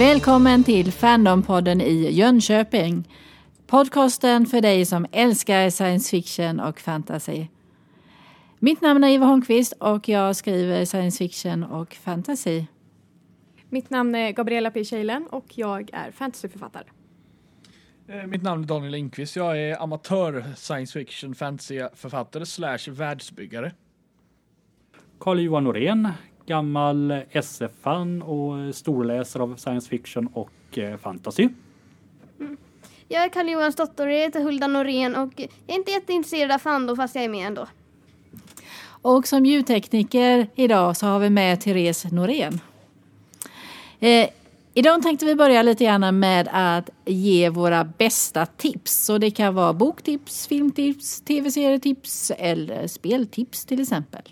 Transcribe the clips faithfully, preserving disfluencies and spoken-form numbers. Välkommen till Fandompodden i Jönköping. Podcasten för dig som älskar science fiction och fantasy. Mitt namn är Eva Holmqvist och jag skriver science fiction och fantasy. Mitt namn är Gabriela P. Kjelen och jag är fantasyförfattare. Mitt namn är Daniel Lindqvist. Jag är amatör science fiction fantasyförfattare slash världsbyggare. Karl-Johan Orén, gammal S F-fan och storläsare av science fiction och fantasy. Mm. Jag är Karl-Johans dotter, jag heter Hulda Norén och jag är inte jätteintresserad av fandom fast jag är med ändå. Och som ljudtekniker idag så har vi med Therese Norén. Eh, idag tänkte vi börja lite grann med att ge våra bästa tips. Så det kan vara boktips, filmtips, tv-serietips eller speltips till exempel.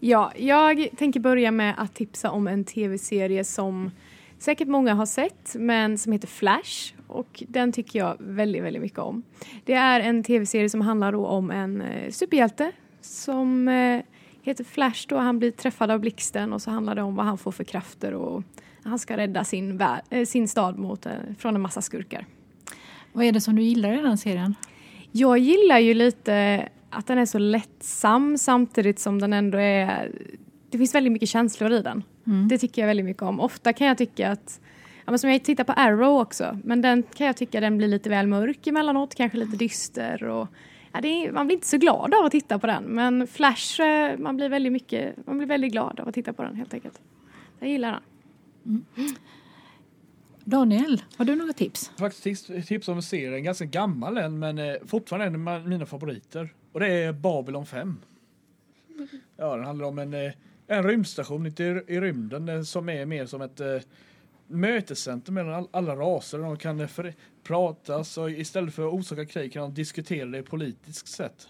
Ja, jag tänker börja med att tipsa om en tv-serie som säkert många har sett, men som heter Flash. Och den tycker jag väldigt, väldigt mycket om. Det är en tv-serie som handlar då om en eh, superhjälte som eh, heter Flash. Då han blir träffad av blixten och så handlar det om vad han får för krafter. Och han ska rädda sin, vär- äh, sin stad mot, eh, från en massa skurkar. Vad är det som du gillar i den serien? Jag gillar ju lite att den är så lättsam samtidigt som den ändå är... Det finns väldigt mycket känslor i den. Mm. Det tycker jag väldigt mycket om. Ofta kan jag tycka att... Ja, men som jag tittar på Arrow också. Men den kan jag tycka den blir lite väl mörk emellanåt. Kanske lite dyster. Och, ja, det är, man blir inte så glad av att titta på den. Men Flash, man blir väldigt, mycket, man blir väldigt glad av att titta på den helt enkelt. Jag gillar den. Mm. Daniel, har du några tips? Faktiskt tips om en serie. En ganska gammal än, men fortfarande en av mina favoriter. Och det är Babylon fem. Ja, den handlar om en... En rymdstation inte i rymden som är mer som ett eh, mötescenter mellan alla raser. De kan för- pratas och istället för att orsaka krig kan de diskutera det politiskt sätt.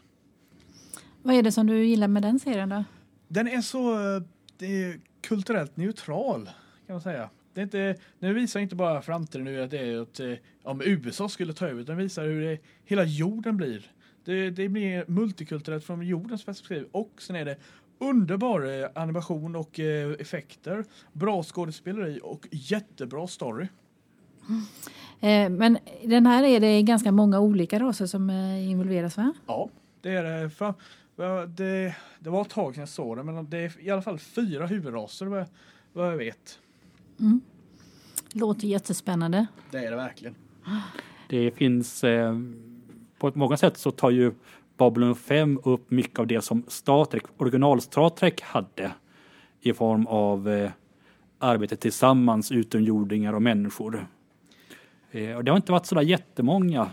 Vad är det som du gillar med den serien då? Den är så eh, det är kulturellt neutral kan man säga. Det är inte, den visar inte bara framtiden nu att det är att, eh, om U S A skulle ta över. Den visar hur det, hela jorden blir. Det, det blir multikulturellt från jordens perspektiv och sen är det underbar animation och eh, effekter. Bra skådespeleri och jättebra story. Mm. Eh, men den här är det ganska många olika raser som eh, involveras va? Ja, det är det. För, det. Det var ett tag sedan jag såg det. Men det är i alla fall fyra huvudraser vad, vad jag vet. Mm. Låter jättespännande. Det är det verkligen. Det finns eh, på många sätt så tar ju Babylon fem upp mycket av det som Star Trek, original Star Trek hade i form av eh, arbete tillsammans, utomjordingar och människor. Eh, och det har inte varit så där jättemånga.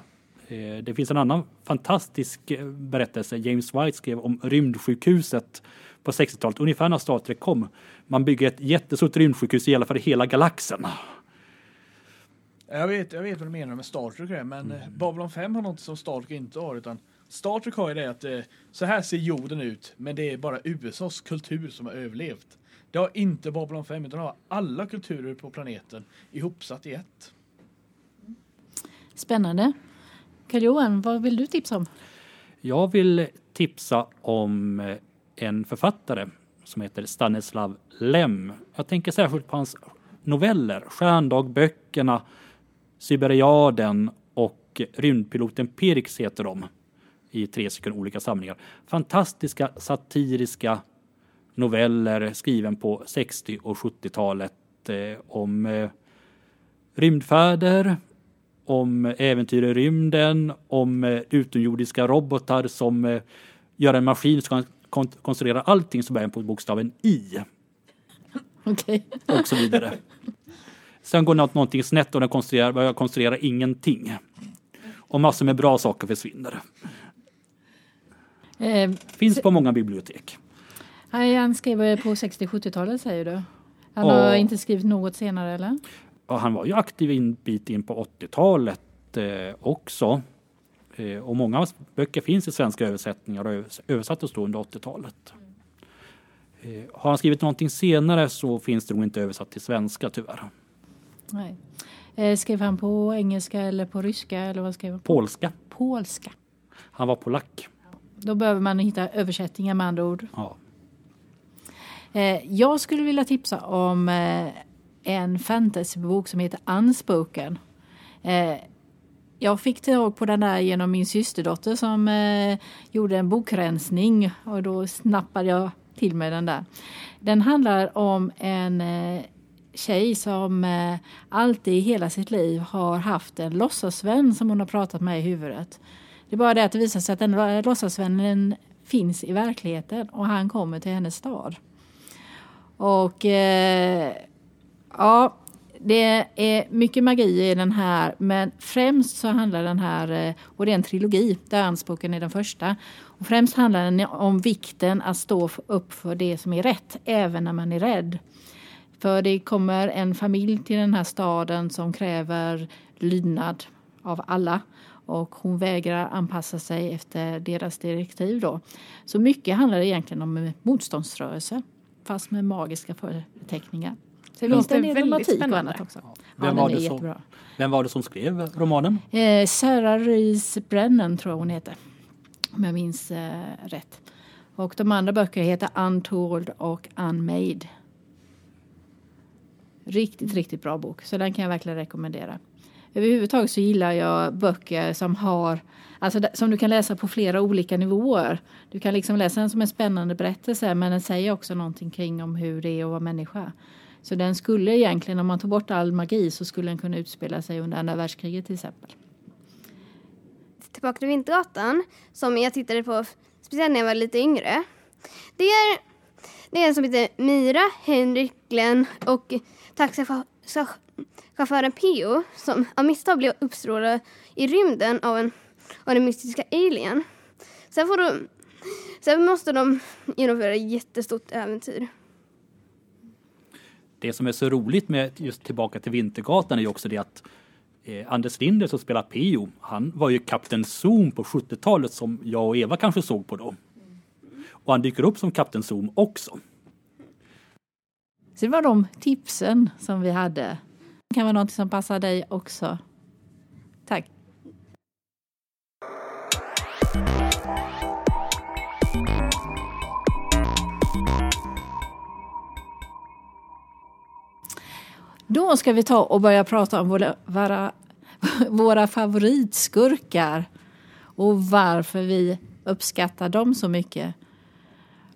Eh, det finns en annan fantastisk berättelse. James White skrev om rymdsjukhuset på sextiotalet, ungefär när Star Trek kom. Man bygger ett jättestort rymdsjukhus i alla fall i hela galaxen. Jag vet, jag vet vad du menar med Star Trek, men mm. Babylon fem har något som Star Trek inte har, utan Star Trek har ju det att eh, så här ser jorden ut, men det är bara U S As kultur som har överlevt. Det har inte Babylon fem, utan har alla kulturer på planeten ihopsatt i ett. Spännande. Karl-Johan, vad vill du tipsa om? Jag vill tipsa om en författare som heter Stanislav Lem. Jag tänker särskilt på hans noveller, Stjärndagböckerna, Cyberiaden och rymdpiloten Perix heter de. I tre stycken olika samlingar. Fantastiska satiriska noveller skriven på sextio- och sjuttiotalet eh, om eh, rymdfärder, om äventyr i rymden, om eh, utomjordiska robotar som eh, gör en maskin som kan konstruera allting som börjar på bokstaven I. Okej. Okay. Och så vidare. Sen går något, någonting snett och den konstruerar, börjar konstruera ingenting. Och massor med bra saker försvinner. Eh, Finns på många bibliotek. Han skrev på sextio-sjuttiotalet säger du. Han och, har inte skrivit något senare eller? Ja, han var ju aktiv en bit in på åttiotalet eh, också. Eh, och många böcker finns i svenska översättningar och översattes då under åttiotalet. Eh, har han skrivit någonting senare så finns det nog inte översatt till svenska tyvärr. Nej. Eh, skrev han på engelska eller på ryska? Eller vad skrev han? Polska. Polska. Han var polack. Då behöver man hitta översättningar med andra ord. Ja. Jag skulle vilja tipsa om en fantasybok som heter Unspoken. Eh, jag fick tag på den där genom min systerdotter som eh, gjorde en bokrensning. Och då snappade jag till mig den där. Den handlar om en eh, tjej som eh, alltid i hela sitt liv har haft en låtsasvän som hon har pratat med i huvudet. Det är bara det att det visar sig att den låtsasvännen finns i verkligheten och han kommer till hennes stad. Och eh, ja, det är mycket magi i den här, men främst så handlar den här, och det är en trilogi där Unspoken är den första, och främst handlar den om vikten att stå upp för det som är rätt även när man är rädd. För det kommer en familj till den här staden som kräver lydnad av alla. Och hon vägrar anpassa sig efter deras direktiv då. Så mycket handlar egentligen om motståndsrörelse. Fast med magiska förteckningar. Så det finns det en romantik och annat också. Ja. Vem, ja, var det som, vem var det som skrev romanen? Eh, Sarah Rees Brennan tror jag hon heter. Om jag minns eh, rätt. Och de andra böckerna heter Untold och Unmade. Riktigt, riktigt bra bok. Så den kan jag verkligen rekommendera. Överhuvudtaget så gillar jag böcker som har, alltså som du kan läsa på flera olika nivåer. Du kan liksom läsa den som en spännande berättelse, men den säger också någonting kring om hur det är att vara människa. Så den skulle egentligen, om man tog bort all magi, så skulle den kunna utspela sig under andra världskriget till exempel. Tillbaka till Vintergatan, som jag tittade på speciellt när jag var lite yngre. Det är, det är en som heter Mira, Henrik, Glenn och taxichauffören Chauffören Pio, som av misstag blev uppstrålad i rymden av en av den mystiska alien. Sen, får de, sen måste de genomföra ett jättestort äventyr. Det som är så roligt med just Tillbaka till Vintergatan är ju också det att eh, Anders Linder som spelar Pio, han var ju Kapten Zoom på sjuttiotalet som jag och Eva kanske såg på då. Och han dyker upp som Kapten Zoom också. Så det var de tipsen som vi hade. Det kan vara något som passar dig också. Tack. Då ska vi ta och börja prata om våra, våra, våra favoritskurkar. Och varför vi uppskattar dem så mycket.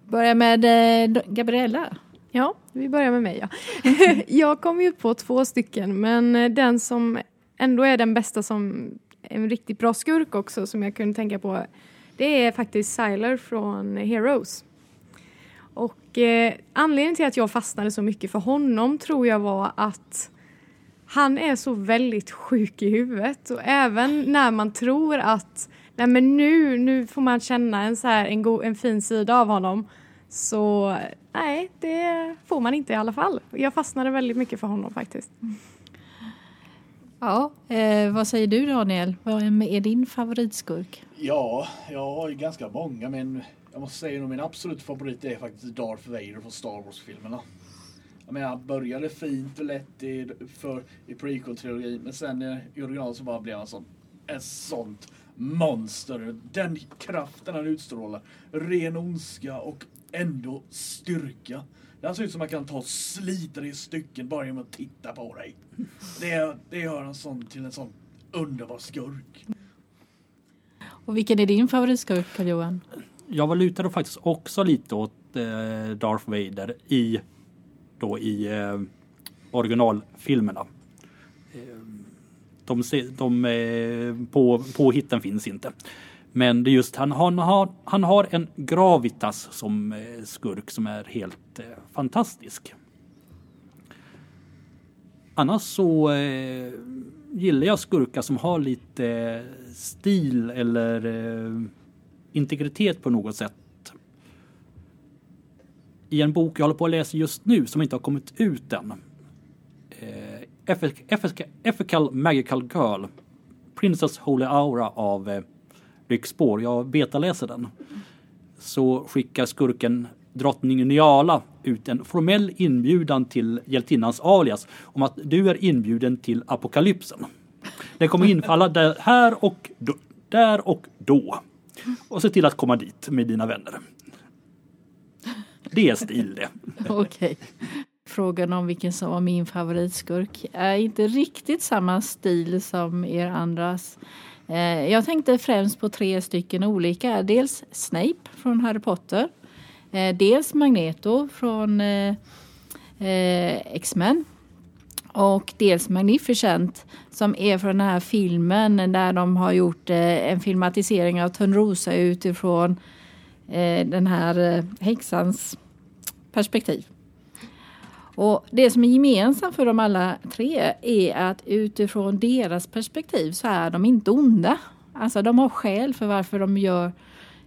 Börja med eh, Gabriela. Ja, vi börjar med mig. Ja. Jag kom ju på två stycken, men den som ändå är den bästa som en riktigt bra skurk också som jag kunde tänka på, det är faktiskt Siler från Heroes. Och eh, anledningen till att jag fastnade så mycket för honom tror jag var att han är så väldigt sjuk i huvudet. Och även när man tror att nej men nu, nu får man känna en, så här, en, go- en fin sida av honom, så nej, det får man inte i alla fall. Jag fastnade väldigt mycket för honom faktiskt. Mm. Ja, eh, vad säger du Daniel? Vad är din favoritskurk? Ja, jag har ju ganska många, men jag måste säga att min absolut favorit är faktiskt Darth Vader från Star Wars-filmerna. Jag menar, han började fint och lätt i, för, i prequel-trilogin, men sen i original så bara blev han sån, ett sånt monster. Den kraften han utstrålar, ren ondska och ändå styrka. Det ser ut som man kan ta sliter i stycken bara genom att titta på dig. Det, det gör en sån till en sån underbar skurk. Och vilken är din favoritskurk, Karl-Johan? Jag var lutad faktiskt också lite åt eh, Darth Vader i, då, i eh, originalfilmerna. Eh, de de eh, på, på hitten finns inte. Men det just han, han, har, han har en gravitas som skurk som är helt eh, fantastisk. Annars så eh, gillar jag skurkar som har lite eh, stil eller eh, integritet på något sätt. I en bok jag håller på att läsa just nu som inte har kommit ut än. Eh, Ethical Magical Girl. Princess Holy Aura av eh, Lyxspår, jag betaläser den. Så skickar skurken drottningen Niala ut en formell inbjudan till hjältinnans alias om att du är inbjuden till apokalypsen. Den kommer infalla där, här och då, där och då. Och se till att komma dit med dina vänner. Det är stil det. Okej. frågan om vilken som var min favoritskurk är inte riktigt samma stil som er andras. Jag tänkte främst på tre stycken olika. Dels Snape från Harry Potter. Dels Magneto från X-Men. Och dels Magnificent som är från den här filmen där de har gjort en filmatisering av Törnrosa utifrån den här häxans perspektiv. Och det som är gemensamt för dem alla tre är att utifrån deras perspektiv så är de inte onda. Alltså de har skäl för varför de gör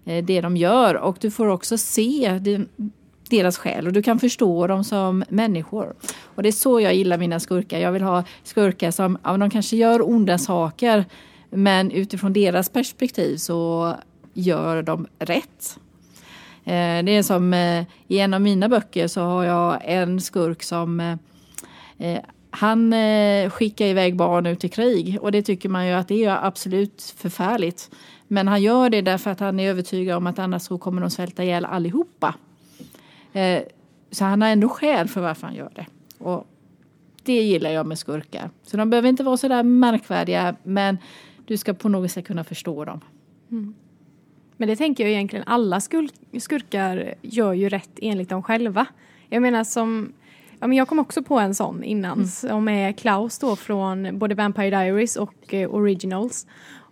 det de gör. Och du får också se deras skäl och du kan förstå dem som människor. Och det är så jag gillar mina skurkar. Jag vill ha skurkar som, ja, de kanske gör onda saker, men utifrån deras perspektiv så gör de rätt. Det är som i en av mina böcker så har jag en skurk som han skickar iväg barn ut i krig. Och det tycker man ju att det är absolut förfärligt. Men han gör det därför att han är övertygad om att annars så kommer de svälta ihjäl allihopa. Så han har ändå skäl för varför han gör det. Och det gillar jag med skurkar. Så de behöver inte vara så där märkvärdiga, men du ska på något sätt kunna förstå dem. Mm. Men det tänker jag egentligen, alla skurkar gör ju rätt enligt dem själva. Jag menar som, ja men jag kom också på en sån innan, som mm. är Klaus då från både Vampire Diaries och eh, Originals.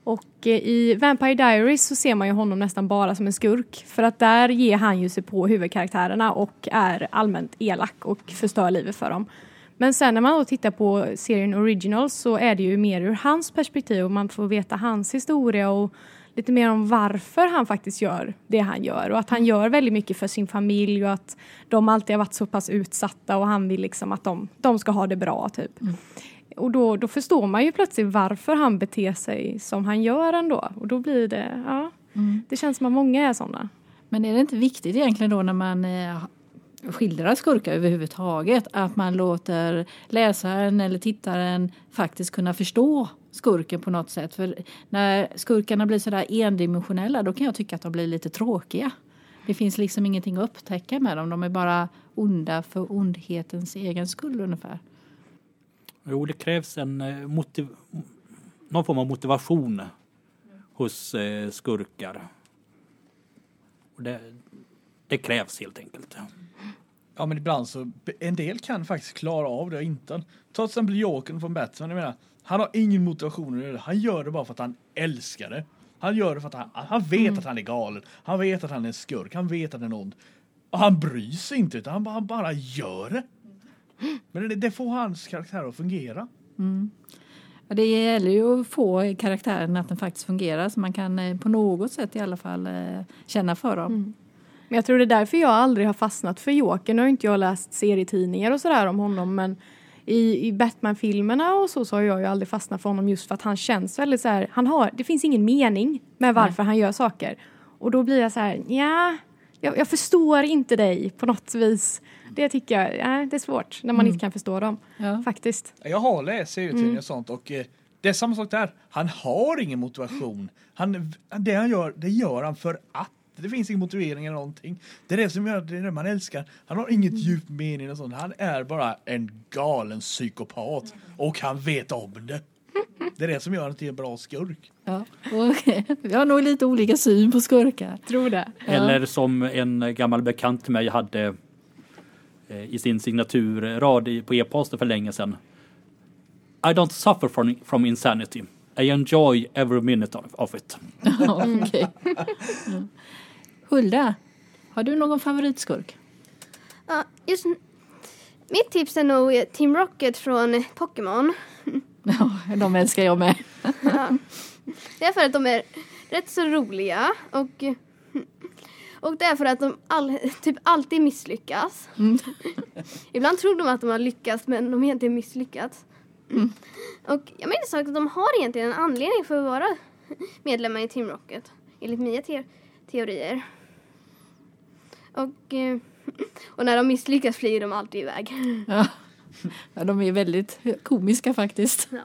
Och eh, i Vampire Diaries så ser man ju honom nästan bara som en skurk. För att där ger han ju sig på huvudkaraktärerna och är allmänt elak och förstör livet för dem. Men sen när man då tittar på serien Originals så är det ju mer ur hans perspektiv och man får veta hans historia och lite mer om varför han faktiskt gör det han gör. Och att han gör väldigt mycket för sin familj. Och att de alltid har varit så pass utsatta. Och han vill liksom att de, de ska ha det bra typ. Mm. Och då, då förstår man ju plötsligt varför han beter sig som han gör ändå. Och då blir det, ja. Mm. Det känns som att många är sådana. Men är det inte viktigt egentligen då när man eh, skildrar skurkar överhuvudtaget. Att man låter läsaren eller tittaren faktiskt kunna förstå skurken på något sätt. För när skurkarna blir sådär endimensionella, då kan jag tycka att de blir lite tråkiga. Det finns liksom ingenting att upptäcka med dem. De är bara onda för ondhetens egen skull ungefär. Jo, det krävs en motiv- någon form av motivation hos skurkar. Och det, det krävs helt enkelt. Ja, men ibland så en del kan faktiskt klara av det och inte. Ta till exempel Jokern från Batman, jag menar. Han har ingen motivation. Han gör det bara för att han älskar det. Han gör det för att han, han vet mm. att han är galen. Han vet att han är en skurk. Han vet att han är ond. Och han bryr sig inte utan han bara, han bara gör det. Men det, det får hans karaktär att fungera. Mm. Ja, det gäller ju att få karaktären att den faktiskt fungerar. Så man kan på något sätt i alla fall känna för dem. Mm. Men jag tror det är därför jag aldrig har fastnat för Joker. Nu har inte jag läst serietidningar och sådär om honom, men I, i Batman-filmerna och så, så har jag ju aldrig fastnat för honom just för att han känns väldigt så här, han har, det finns ingen mening med varför Nej. han gör saker. Och då blir jag så här, ja, jag, jag förstår inte dig på något vis. Det tycker jag, ja, det är svårt när man mm. inte kan förstå dem, ja. faktiskt. Jag har läst serietidningar mm. och sånt och eh, det är samma sak där. Han har ingen motivation. Han, det han gör, det gör han för att. Det finns ingen motivering eller någonting. Det är det som gör, det är det man älskar. Han har inget djup mening och sånt. Han är bara en galen psykopat. Och han vet om det. Det är det som gör honom till en bra skurk. Ja, okay. Vi har nog lite olika syn på skurkar. Tror det. Ja. Eller som en gammal bekant till mig hade i sin signaturrad på e-posten för länge sedan. I don't suffer from, from insanity. I enjoy every minute of it. Okay. Mm. Hulda, har du någon favoritskurk? Ja, just mitt tips är nog Team Rocket från Pokémon. Ja, de älskar jag med. Ja. Det är för att de är rätt så roliga och och det är för att de all, typ alltid misslyckas. Mm. Ibland tror de att de har lyckats, men de har inte misslyckats. Mm. Och jag menar sagt att de har egentligen en anledning för att vara medlemmar i Team Rocket, enligt mina te- teorier. Och, och när de misslyckas flyger de alltid iväg. Ja, ja de är väldigt komiska faktiskt. Ja.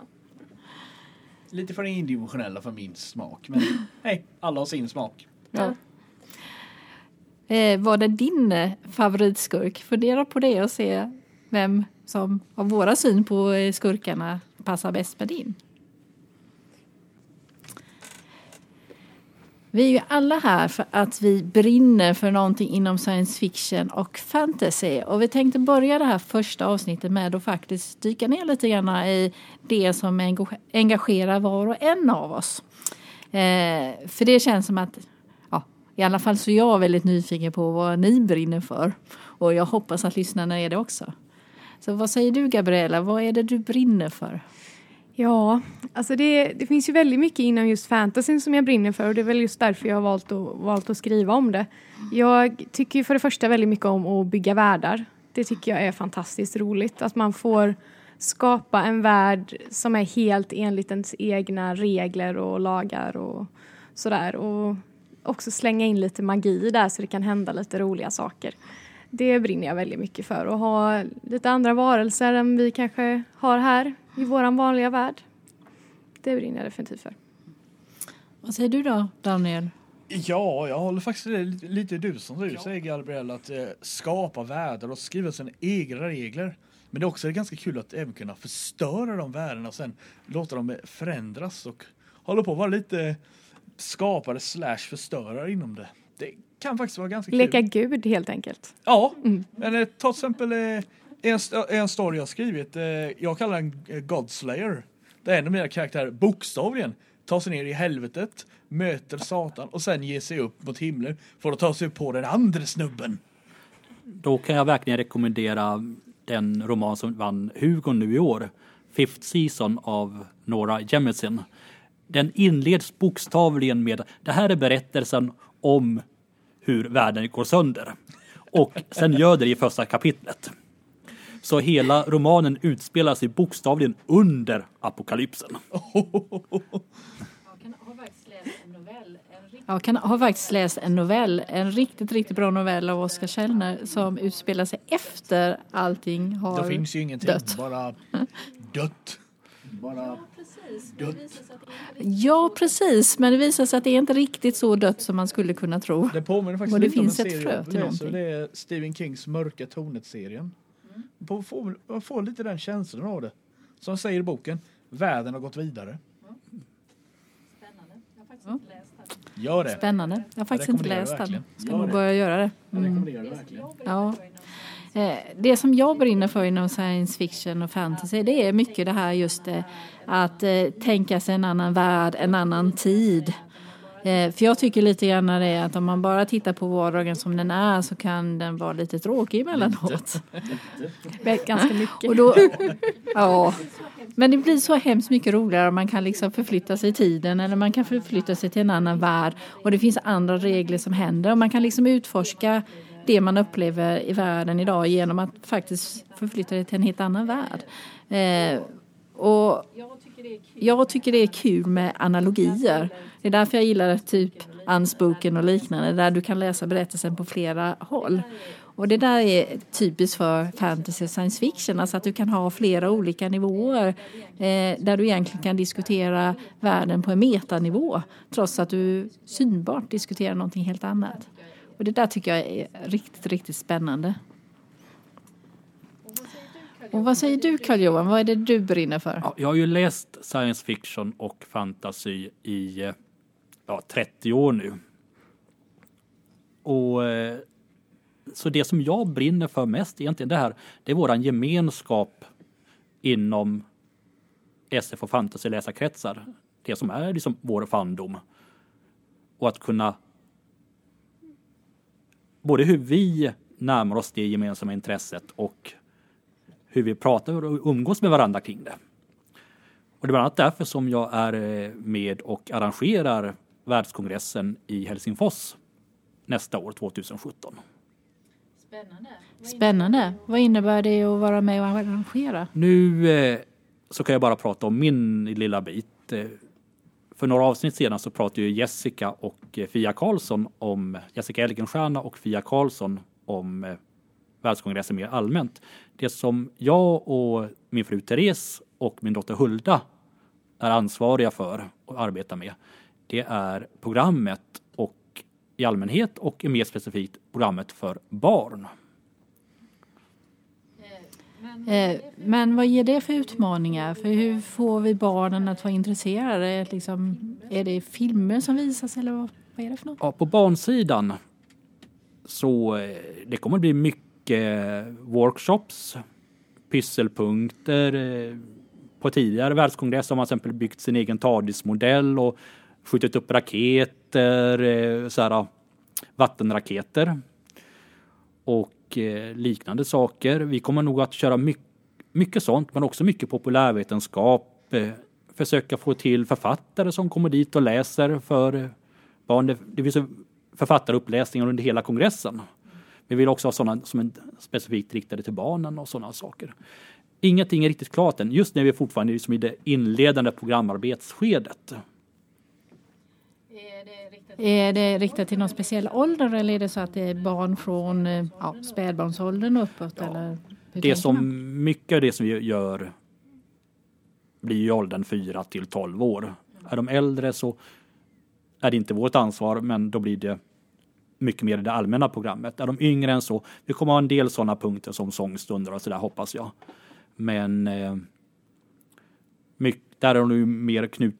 Lite för individuella för min smak, men hej, alla har sin smak. Ja. Ja. Eh, var det din favoritskurk? Fundera på det och se vem som av våra syn på skurkarna passar bäst med din. Vi är ju alla här för att vi brinner för någonting inom science fiction och fantasy. Och vi tänkte börja det här första avsnittet med att faktiskt dyka ner lite grann i det som engagerar var och en av oss. Eh, för det känns som att, ja, i alla fall så är jag väldigt nyfiken på vad ni brinner för. Och jag hoppas att lyssnarna är det också. Så vad säger du, Gabriela? Vad är det du brinner för? Ja, alltså det, det finns ju väldigt mycket inom just fantasyn som jag brinner för. Och det är väl just därför jag har valt att, valt att skriva om det. Jag tycker ju för det första väldigt mycket om att bygga världar. Det tycker jag är fantastiskt roligt. Att man får skapa en värld som är helt enligt ens egna regler och lagar och sådär. Och också slänga in lite magi där så det kan hända lite roliga saker. Det brinner jag väldigt mycket för. Och ha lite andra varelser än vi kanske har här i våran vanliga värld. Det brinner jag definitivt för. Vad säger du då, Daniel? Ja, jag håller faktiskt lite du som du säger, Gabriella, att eh, skapa världar och skriva sina egna regler. Men det är också ganska kul att även kunna förstöra de världarna och sen låta dem förändras och hålla på att vara lite skapare slash förstörare inom det. Det kan faktiskt vara ganska kul. Leka gud helt enkelt. Ja, mm. men eh, ta till exempel... Eh, En, st- en story jag har skrivit, eh, jag kallar den Godslayer. Det är en av mina karaktärer bokstavligen tar sig ner i helvetet, möter Satan och sen ger sig upp mot himlen för att ta sig på den andra snubben. Då kan jag verkligen rekommendera den roman som vann Hugo nu i år, Fifth Season av Nora Jemisin. Den inleds bokstavligen med det här är berättelsen om hur världen går sönder. Och sen gör det i första kapitlet. Så hela romanen utspelar sig bokstavligen under apokalypsen. Jag kan ha faktiskt läst en novell, en riktigt, riktigt bra novell av Oskar Källner som utspelar sig efter allting har dött. Det finns ju ingenting, dött. bara dött. Bara dött. Ja, precis, men det visar sig att det är inte riktigt så dött som man skulle kunna tro. Det påminner faktiskt det lite finns om en serie jag läser, det är Stephen Kings Mörka Tornet-serien. Man får, man får lite den känslan av det. Som säger i boken, världen har gått vidare. Spännande. Jag har faktiskt inte läst den. Gör det. Spännande. Jag har faktiskt jag inte läst den. Ska man börja göra det? Mm. Jag rekommenderar det. Ja. Det som jag brinner för inom science fiction och fantasy, det är mycket det här just det, att tänka sig en annan värld, en annan tid. För jag tycker lite grann det att om man bara tittar på vardagen som den är så kan den vara lite tråkig emellanåt. Ganska mycket. Och då, ja. Men det blir så hemskt mycket roligare om man kan liksom förflytta sig i tiden eller man kan förflytta sig till en annan värld. Och det finns andra regler som händer och man kan liksom utforska det man upplever i världen idag genom att faktiskt förflytta sig till en helt annan värld. Eh, och... Jag tycker det är kul med analogier. Det är därför jag gillar typ Unspoken och liknande. Där du kan läsa berättelsen på flera håll. Och det där är typiskt för fantasy och science fiction. Alltså att du kan ha flera olika nivåer. Eh, där du egentligen kan diskutera världen på en metanivå. Trots att du synbart diskuterar någonting helt annat. Och det där tycker jag är riktigt, riktigt spännande. Och vad säger du, Karl-Johan? Vad är det du brinner för? Ja, jag har ju läst science fiction och fantasy i ja, trettio år nu. Och, så det som jag brinner för mest egentligen det här, det är våran gemenskap inom S F och fantasy-läsarkretsar. Det som är liksom vår fandom. Och att kunna både hur vi närmar oss det gemensamma intresset och hur vi pratar och umgås med varandra kring det. Och det är bland annat därför som jag är med och arrangerar Världskongressen i Helsingfors nästa år, tjugosjutton. Spännande. Spännande. Vad innebär det att vara med och arrangera? Nu så kan jag bara prata om min lilla bit. För några avsnitt sedan så pratade ju Jessica och Fia Karlsson om Jessica Elgenstierna och Fia Karlsson om Världskongressen mer allmänt. Det som jag och min fru Therese och min dotter Hulda är ansvariga för och arbetar med, det är programmet och i allmänhet och mer specifikt programmet för barn. Men vad ger det för utmaningar? För hur får vi barnen att vara intresserade? Liksom, är det filmer som visas eller vad är det för något? Ja, på barnsidan så det kommer bli mycket workshops, pysselpunkter. På tidigare världskongress har man till exempel byggt sin egen TARDIS-modell och skjutit upp raketer, så här, vattenraketer och liknande saker. Vi kommer nog att köra mycket, mycket sånt, men också mycket populärvetenskap. Försöka få till författare som kommer dit och läser för barn. Det finns författaruppläsningar under hela kongressen. Vi vill också ha sådana som är specifikt riktade till barnen och sådana saker. Ingenting är riktigt klart än. Just när vi är fortfarande i det inledande programarbetsskedet. Är det riktat till någon speciell ålder eller är det så att det är barn från ja, spädbarnsåldern och uppåt? Ja, eller det som, mycket av det som vi gör blir i åldern fyra till tolv år. Är de äldre så är det inte vårt ansvar, men då blir det mycket mer i det allmänna programmet. Är de yngre än så, vi kommer ha en del sådana punkter som sångstunder och sådär hoppas jag. Men eh, mycket, där är de nu mer knut,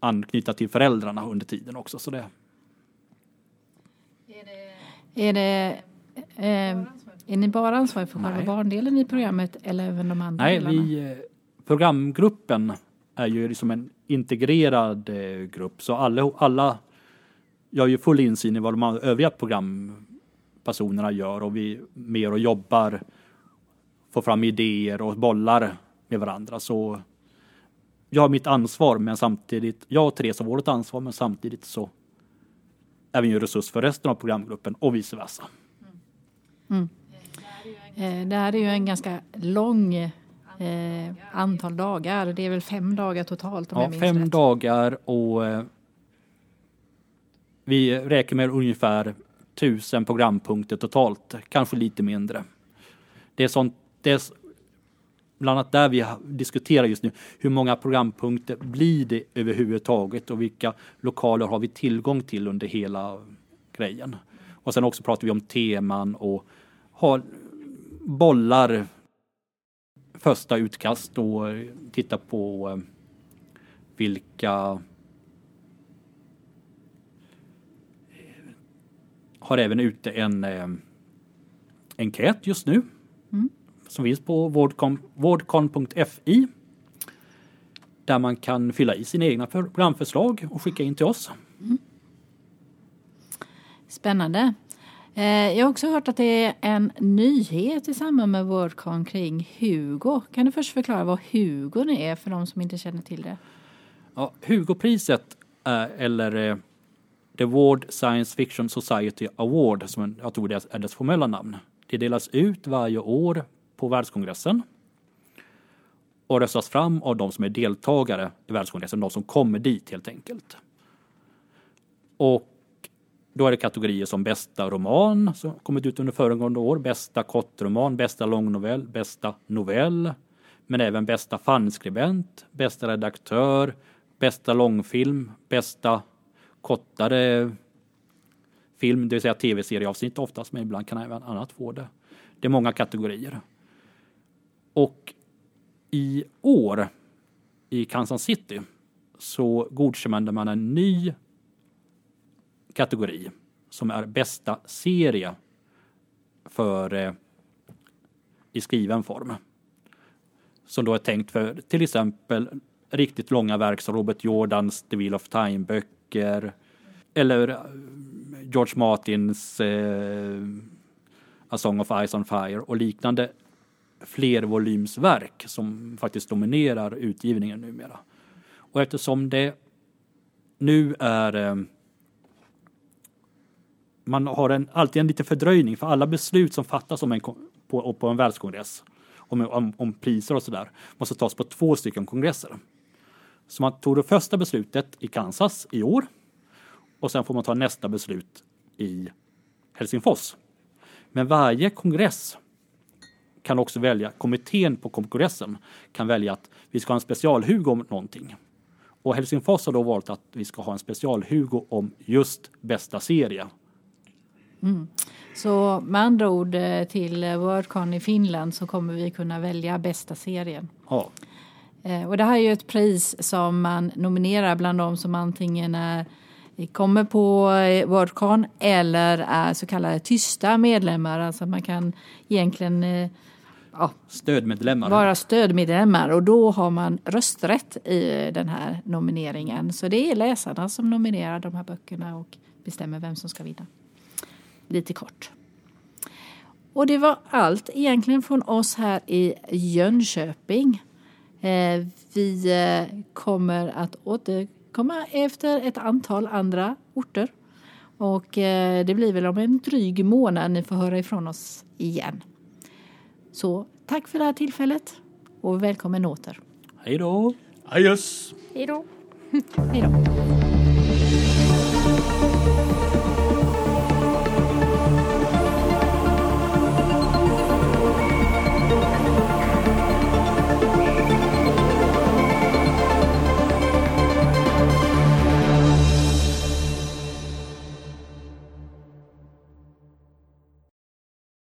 anknyta till föräldrarna under tiden också. Så det. Är det eh, är ni bara ansvarig för själva barndelen i programmet eller även de andra Nej, delarna? Vi, programgruppen är ju liksom en integrerad eh, grupp så alla, alla jag har ju full insyn i vad de övriga programpersonerna gör och vi mer och jobbar får fram idéer och bollar med varandra så jag har mitt ansvar men samtidigt jag och Therese har vårt ansvar men samtidigt så är vi en resurs för resten av programgruppen och vice versa. Mm. Mm. Det här är ju en ganska lång eh, antal dagar. Det är väl fem dagar totalt om ja, jag minns fem rätt. dagar och eh, vi räknar med ungefär tusen programpunkter totalt. Kanske lite mindre. Det är sånt, det är bland annat där vi diskuterar just nu. Hur många programpunkter blir det överhuvudtaget och vilka lokaler har vi tillgång till under hela grejen. Och sen också pratar vi om teman och har bollar första utkast och tittar på vilka har även ute en eh, enkät just nu mm. som finns på Wordcom, Wordcom punkt f i där man kan fylla i sina egna programförslag och skicka in till oss. Mm. Spännande. Eh, jag har också hört att det är en nyhet i samband med Worldcon kring Hugo. Kan du först förklara vad Hugo är för de som inte känner till det? Ja, Hugo-priset eh, eller eh, The World Science Fiction Society Award, som jag tror det är dess formella namn. Det delas ut varje år på världskongressen och röstas fram av de som är deltagare i världskongressen, de som kommer dit helt enkelt. Och då är det kategorier som bästa roman, som kommit ut under föregående år, bästa kortroman, bästa långnovell, bästa novell, men även bästa fanskribent, bästa redaktör, bästa långfilm, bästa kortare film, det vill säga tv-serieavsnitt oftast, men ibland kan även annat få det. Det är många kategorier. Och i år i Kansas City så godkände man en ny kategori som är bästa serie för eh, i skriven form. Som då är tänkt för till exempel riktigt långa verk som Robert Jordans The Wheel of Time-böcker eller George Martins eh, A Song of Ice and Fire och liknande flervolymsverk som faktiskt dominerar utgivningen numera. Och eftersom det nu är eh, man har en, alltid en liten fördröjning för alla beslut som fattas om en, på, på en världskongress om, om, om priser och sådär måste tas på två stycken kongresser. Så man tog det första beslutet i Kansas i år och sen får man ta nästa beslut i Helsingfors. Men varje kongress kan också välja, kommittén på kongressen kan välja att vi ska ha en specialhugo om någonting. Och Helsingfors har då valt att vi ska ha en specialhugo om just bästa serie. Mm. Så med andra ord till Worldcon i Finland så kommer vi kunna välja bästa serien. Ja. Och det här är ju ett pris som man nominerar bland de som antingen är, kommer på Worldcon eller är så kallade tysta medlemmar. Alltså man kan egentligen... Ja, stödmedlemmar. Vara stödmedlemmar, och då har man rösträtt i den här nomineringen. Så det är läsarna som nominerar de här böckerna och bestämmer vem som ska vinna. Lite kort. Och det var allt egentligen från oss här i Jönköping. Vi kommer att återkomma efter ett antal andra orter. Och det blir väl om en dryg månad ni får höra ifrån oss igen. Så tack för det här tillfället och välkommen åter. Hej då! Adjöss! Hej då! Hej då!